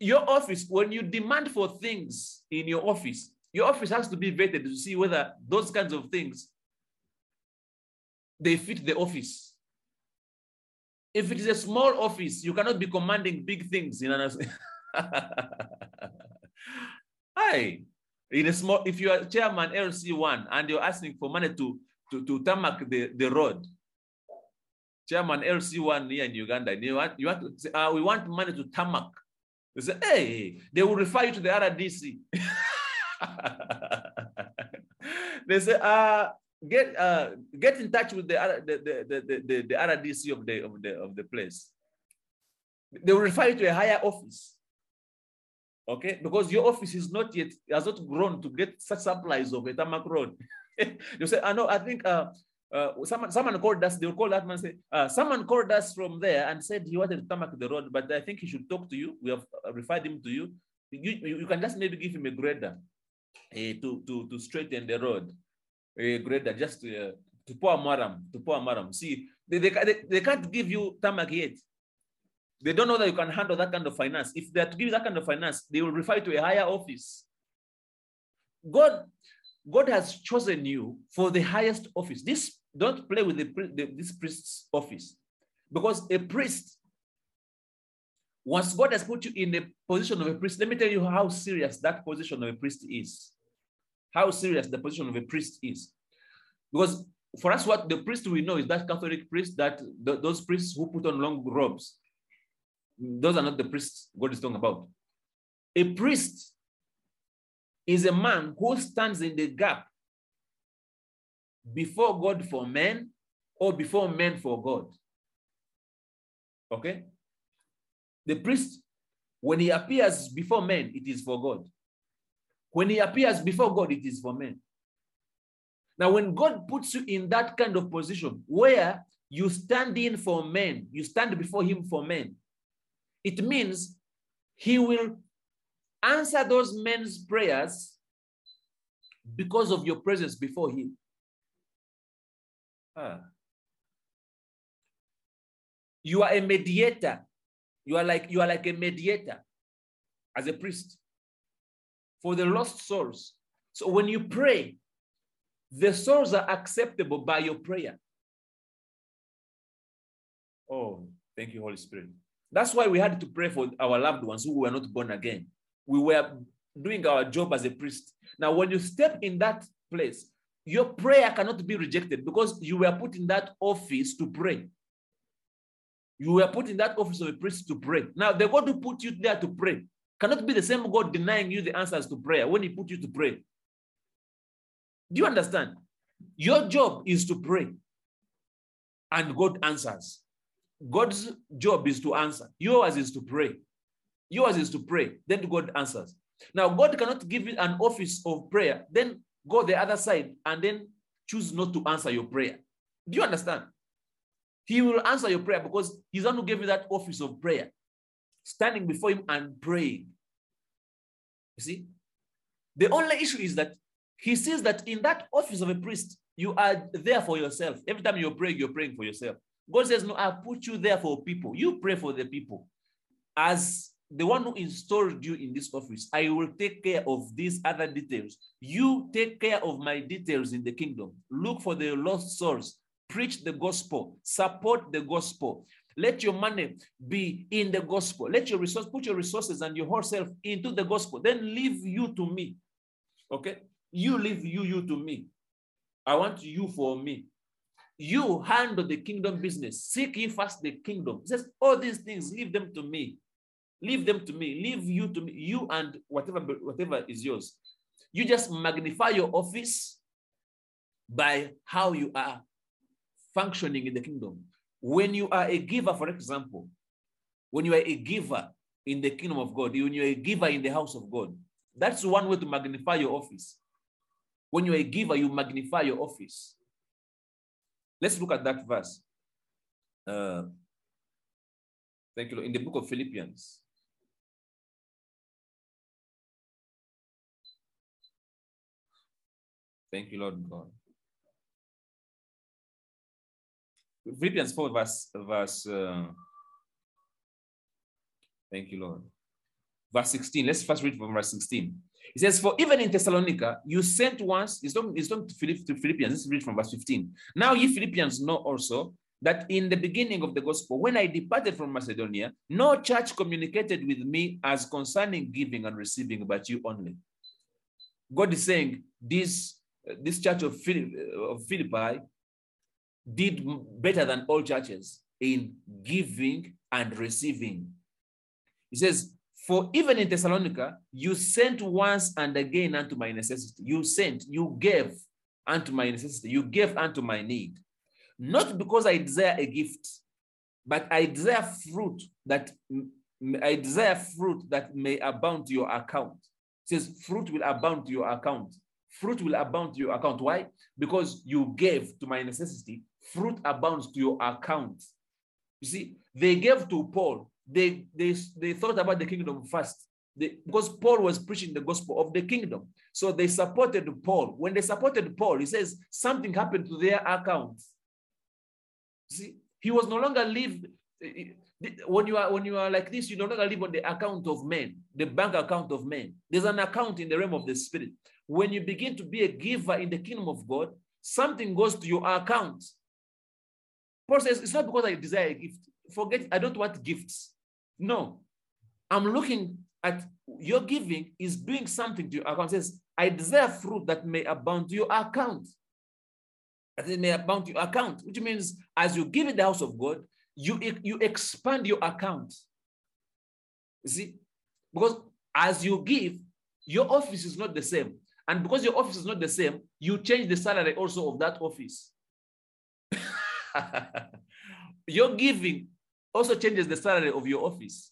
Your office, when you demand for things in your office, your office has to be vetted to see whether those kinds of things, they fit the office. If it is a small office, you cannot be commanding big things. You know? Hi, in a small, if you are chairman L C one and you're asking for money to, to, to tarmac the, the road, chairman L C one here in Uganda, and you want, you want to say, uh, we want money to tarmac. They say, hey, they will refer you to the R D C. They say, uh, Get uh get in touch with the the the the, the, the R D C of the of the of the place. They will refer you to a higher office, okay? Because your office is not yet has not grown to get such supplies of a tarmac road. You say, I know. I think uh, uh someone someone called us. They'll call that man say, uh, someone called us from there and said he wanted to tarmac the road, but I think he should talk to you. We have referred him to you. You you, you can just maybe give him a grader, uh, to to to straighten the road. A grader just to, uh, to pour maram, to pour maram. See, they, they, they, they can't give you tarmac yet. They don't know that you can handle that kind of finance. If they are to give you that kind of finance, they will refer you to a higher office. God, God has chosen you for the highest office. This, don't play with the, the, this priest's office. Because a priest, once God has put you in the position of a priest, let me tell you how serious that position of a priest is. How serious the position of a priest is. Because for us, what the priest we know is that Catholic priest, that th those priests who put on long robes. Those are not the priests God is talking about. A priest is a man who stands in the gap before God for men or before men for God. Okay? The priest, when he appears before men, it is for God. When he appears before God, it is for men. Now, when God puts you in that kind of position where you stand in for men, you stand before him for men, it means he will answer those men's prayers because of your presence before him. Ah. You are a mediator. You are like, you are like a mediator as a priest. For the lost souls. So when you pray, the souls are acceptable by your prayer. Oh, thank you, Holy Spirit. That's why we had to pray for our loved ones who were not born again. We were doing our job as a priest. Now, when you step in that place, your prayer cannot be rejected because you were put in that office to pray. You were put in that office of a priest to pray. Now, the God who put you there to pray cannot be the same God denying you the answers to prayer when he put you to pray. Do you understand? Your job is to pray, and God answers. God's job is to answer. Yours is to pray. Yours is to pray. Then God answers. Now, God cannot give you an office of prayer, then go the other side and then choose not to answer your prayer. Do you understand? He will answer your prayer because he's the one who gave you that office of prayer. Standing before him and praying. You see? The only issue is that he sees that in that office of a priest, you are there for yourself. Every time you're praying, you're praying for yourself. God says, no, I put you there for people. You pray for the people. As the one who installed you in this office, I will take care of these other details. You take care of my details in the kingdom. Look for the lost souls. Preach the gospel. Support the gospel. Let your money be in the gospel. Let your resource, put your resources and your whole self into the gospel. Then leave you to me. Okay? You leave you, you to me. I want you for me. You handle the kingdom business. Seek ye first the kingdom. Just all these things, leave them to me. Leave them to me. Leave you to me. You and whatever, whatever is yours. You just magnify your office by how you are functioning in the kingdom. When you are a giver, for example, when you are a giver in the kingdom of God, when you are a giver in the house of God, that's one way to magnify your office. When you are a giver, you magnify your office. Let's look at that verse. Uh, thank you. In the book of Philippians. Thank you, Lord God. Philippians four, verse, verse uh, thank you, Lord. Verse sixteen. Let's first read from verse sixteen. It says, for even in Thessalonica, you sent once, it's not, it's not to, Philipp, to Philippians, let's read from verse fifteen. Now ye Philippians know also that in the beginning of the gospel, when I departed from Macedonia, no church communicated with me as concerning giving and receiving, but you only. God is saying, this, this church of, Philipp, of Philippi did better than all churches in giving and receiving. He says, for even in Thessalonica, you sent once and again unto my necessity. You sent, you gave unto my necessity. You gave unto my need. Not because I desire a gift, but I desire fruit that, I desire fruit that may abound to your account. It says fruit will abound to your account. Fruit will abound to your account. Why? Because you gave to my necessity. Fruit abounds to your account. You see, they gave to Paul. They, they, they thought about the kingdom first, they, because Paul was preaching the gospel of the kingdom. So they supported Paul. When they supported Paul, he says something happened to their account. See, he was no longer live. When you are, when you are like this, you no longer live on the account of men, the bank account of men. There's an account in the realm of the spirit. When you begin to be a giver in the kingdom of God, something goes to your account. Paul says, it's not because I desire a gift. Forget, I don't want gifts. No, I'm looking at your giving is doing something to your account. It says, I desire fruit that may abound to your account. That it may abound to your account, which means as you give in the house of God, you, you expand your account. You see, because as you give, your office is not the same. And because your office is not the same, you change the salary also of that office. Your giving also changes the salary of your office.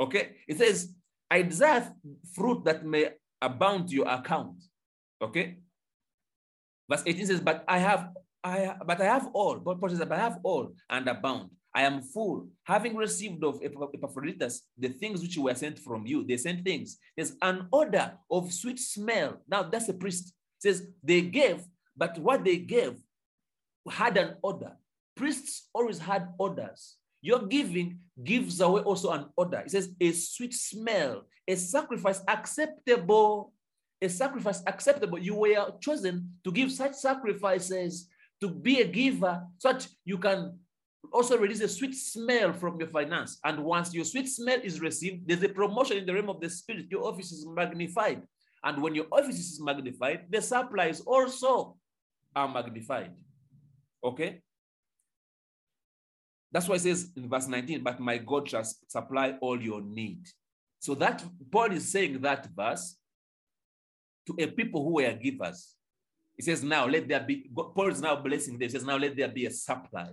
Okay? It says, I desire fruit that may abound to your account. Okay? Verse eighteen says, but I have, I, but I have all, but Paul says, but I have all and abound. I am full, having received of Epaphroditus the things which were sent from you. They sent things. There's an odor of sweet smell. Now, that's a priest. It says, they gave, but what they gave had an odor. Priests always had odors. Your giving gives away also an odor. It says a sweet smell, a sacrifice acceptable, a sacrifice acceptable. You were chosen to give such sacrifices, to be a giver, such you can also release a sweet smell from your finance. And once your sweet smell is received, there's a promotion in the realm of the spirit. Your office is magnified. And when your office is magnified, the supplies also are magnified. Okay? That's why it says in verse nineteen, but my God shall supply all your need. So that Paul is saying that verse to a people who were givers. He says, now let there be, Paul is now blessing them. He says, now let there be a supply.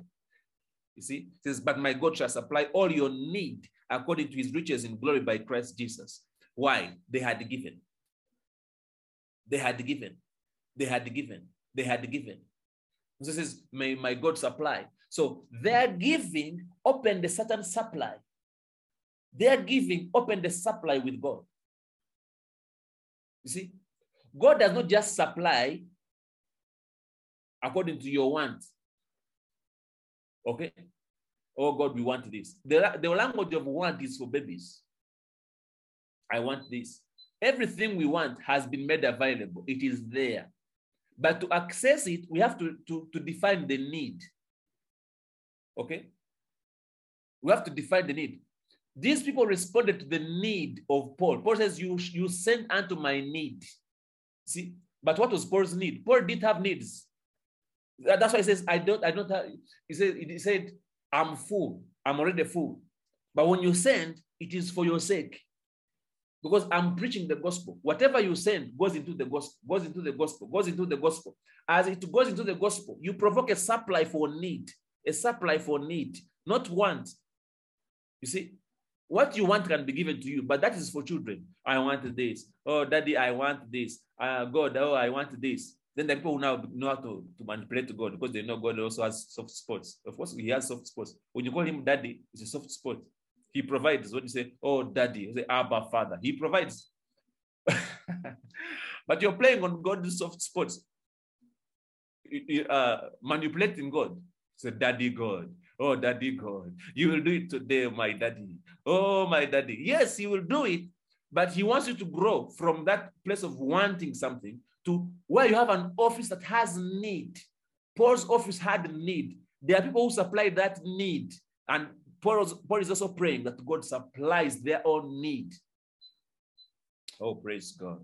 You see, it says, but my God shall supply all your need according to his riches in glory by Christ Jesus. Why? They had given. They had given. They had given. They had given. This is may, my God supply. So their giving opened a certain supply. Their giving opened the supply with God. You see, God does not just supply according to your wants. Okay? Oh God, we want this. The, the language of want is for babies. I want this. Everything we want has been made available. It is there. But to access it, we have to, to, to define the need. Okay? We have to define the need. These people responded to the need of Paul. Paul says, you, you sent unto my need. See, but what was Paul's need? Paul did have needs. That's why he says, I don't, I don't have, he said, he said, I'm full. I'm already full. But when you send, it is for your sake. Because I'm preaching the gospel. Whatever you send goes into the gospel, goes into the gospel, goes into the gospel. As it goes into the gospel, you provoke a supply for need, a supply for need, not want. You see, what you want can be given to you, but that is for children. I want this. Oh, daddy, I want this. Uh, God, oh, I want this. Then the people now know how to, to manipulate God because they know God also has soft spots. Of course, he has soft spots. When you call him daddy, it's a soft spot. He provides. When you say, oh, daddy, you say, Abba, Father. He provides. But you're playing on God's soft spots, uh, manipulating God. Say, daddy God. Oh, daddy God. You will do it today, my daddy. Oh, my daddy. Yes, he will do it. But he wants you to grow from that place of wanting something to where you have an office that has need. Paul's office had need. There are people who supply that need. And Paul, Paul is also praying that God supplies their own need. Oh, praise God.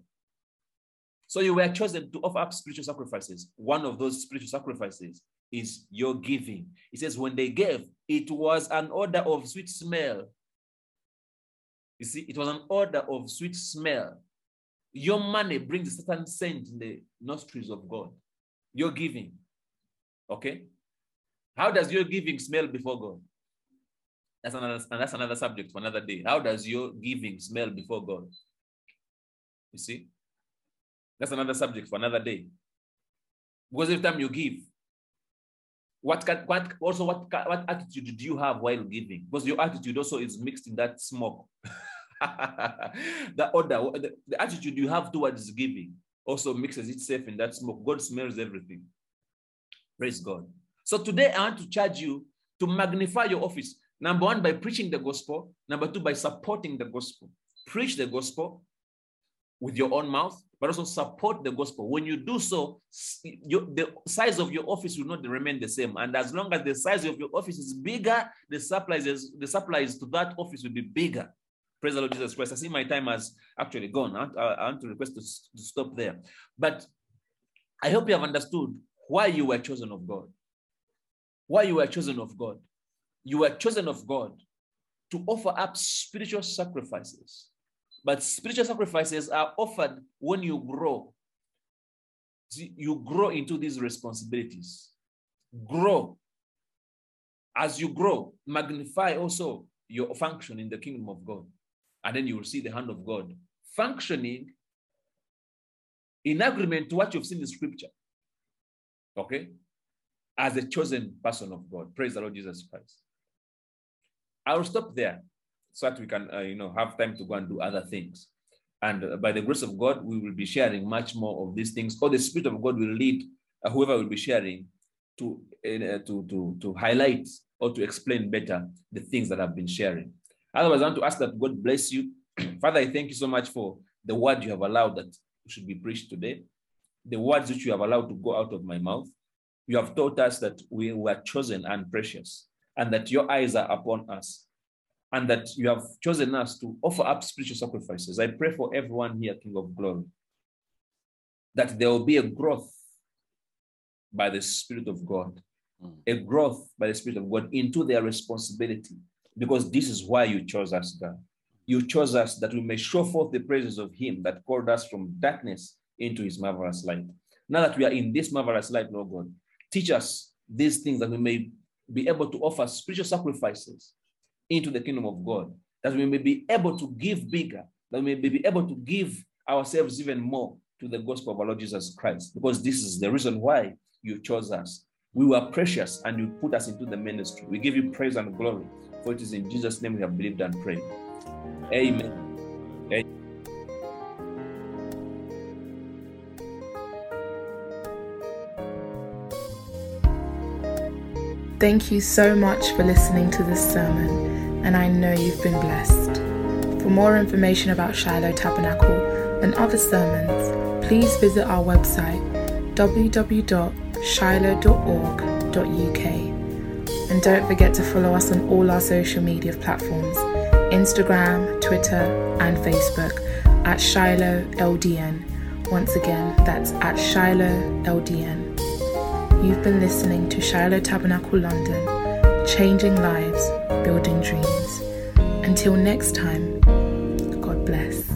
So you were chosen to offer up spiritual sacrifices. One of those spiritual sacrifices is your giving. It says when they gave, it was an odor of sweet smell. You see, it was an odor of sweet smell. Your money brings a certain scent in the nostrils of God. Your giving. Okay? How does your giving smell before God? That's another, and that's another subject for another day. How does your giving smell before God? You see? That's another subject for another day. Because every time you give, what can, what, also what, what attitude do you have while giving? Because your attitude also is mixed in that smoke. The order, the, the attitude you have towards giving also mixes itself in that smoke. God smells everything. Praise God. So today I want to charge you to magnify your office. Number one, by preaching the gospel. Number two, by supporting the gospel. Preach the gospel with your own mouth, but also support the gospel. When you do so, you, the size of your office will not remain the same. And as long as the size of your office is bigger, the supplies, is, the supplies to that office will be bigger. Praise the Lord Jesus Christ. I see my time has actually gone. I want, I want to request to, to stop there. But I hope you have understood why you were chosen of God. Why you were chosen of God. You were chosen of God to offer up spiritual sacrifices. But spiritual sacrifices are offered when you grow. See, you grow into these responsibilities. Grow. As you grow, magnify also your function in the kingdom of God. And then you will see the hand of God functioning in agreement to what you've seen in scripture. Okay? As a chosen person of God. Praise the Lord Jesus Christ. I will stop there so that we can, uh, you know, have time to go and do other things. And uh, by the grace of God, we will be sharing much more of these things. Or the Spirit of God will lead uh, whoever will be sharing to, uh, to, to, to highlight or to explain better the things that I've been sharing. Otherwise, I want to ask that God bless you. Father, I thank you so much for the word you have allowed that should be preached today, the words which you have allowed to go out of my mouth. You have taught us that we were chosen and precious, and that your eyes are upon us, and that you have chosen us to offer up spiritual sacrifices. I pray for everyone here, King of Glory, that there will be a growth by the Spirit of God, a growth by the Spirit of God into their responsibility, because this is why you chose us, God. You chose us that we may show forth the praises of him that called us from darkness into his marvelous light. Now that we are in this marvelous light, Lord God, teach us these things that we may be able to offer spiritual sacrifices into the kingdom of God, that we may be able to give bigger, that we may be able to give ourselves even more to the gospel of our Lord Jesus Christ, because this is the reason why you chose us. We were precious and you put us into the ministry. We give you praise and glory, for it is in Jesus' name we have believed and prayed. Amen. Amen. Thank you so much for listening to this sermon, and I know you've been blessed. For more information about Shiloh Tabernacle and other sermons, please visit our website w w w dot shiloh dot org dot u k, and don't forget to follow us on all our social media platforms, Instagram, Twitter and Facebook at Shiloh L D N. Once again, that's at Shiloh L D N. You've been listening to Shiloh Tabernacle London, changing lives, building dreams. Until next time, God bless.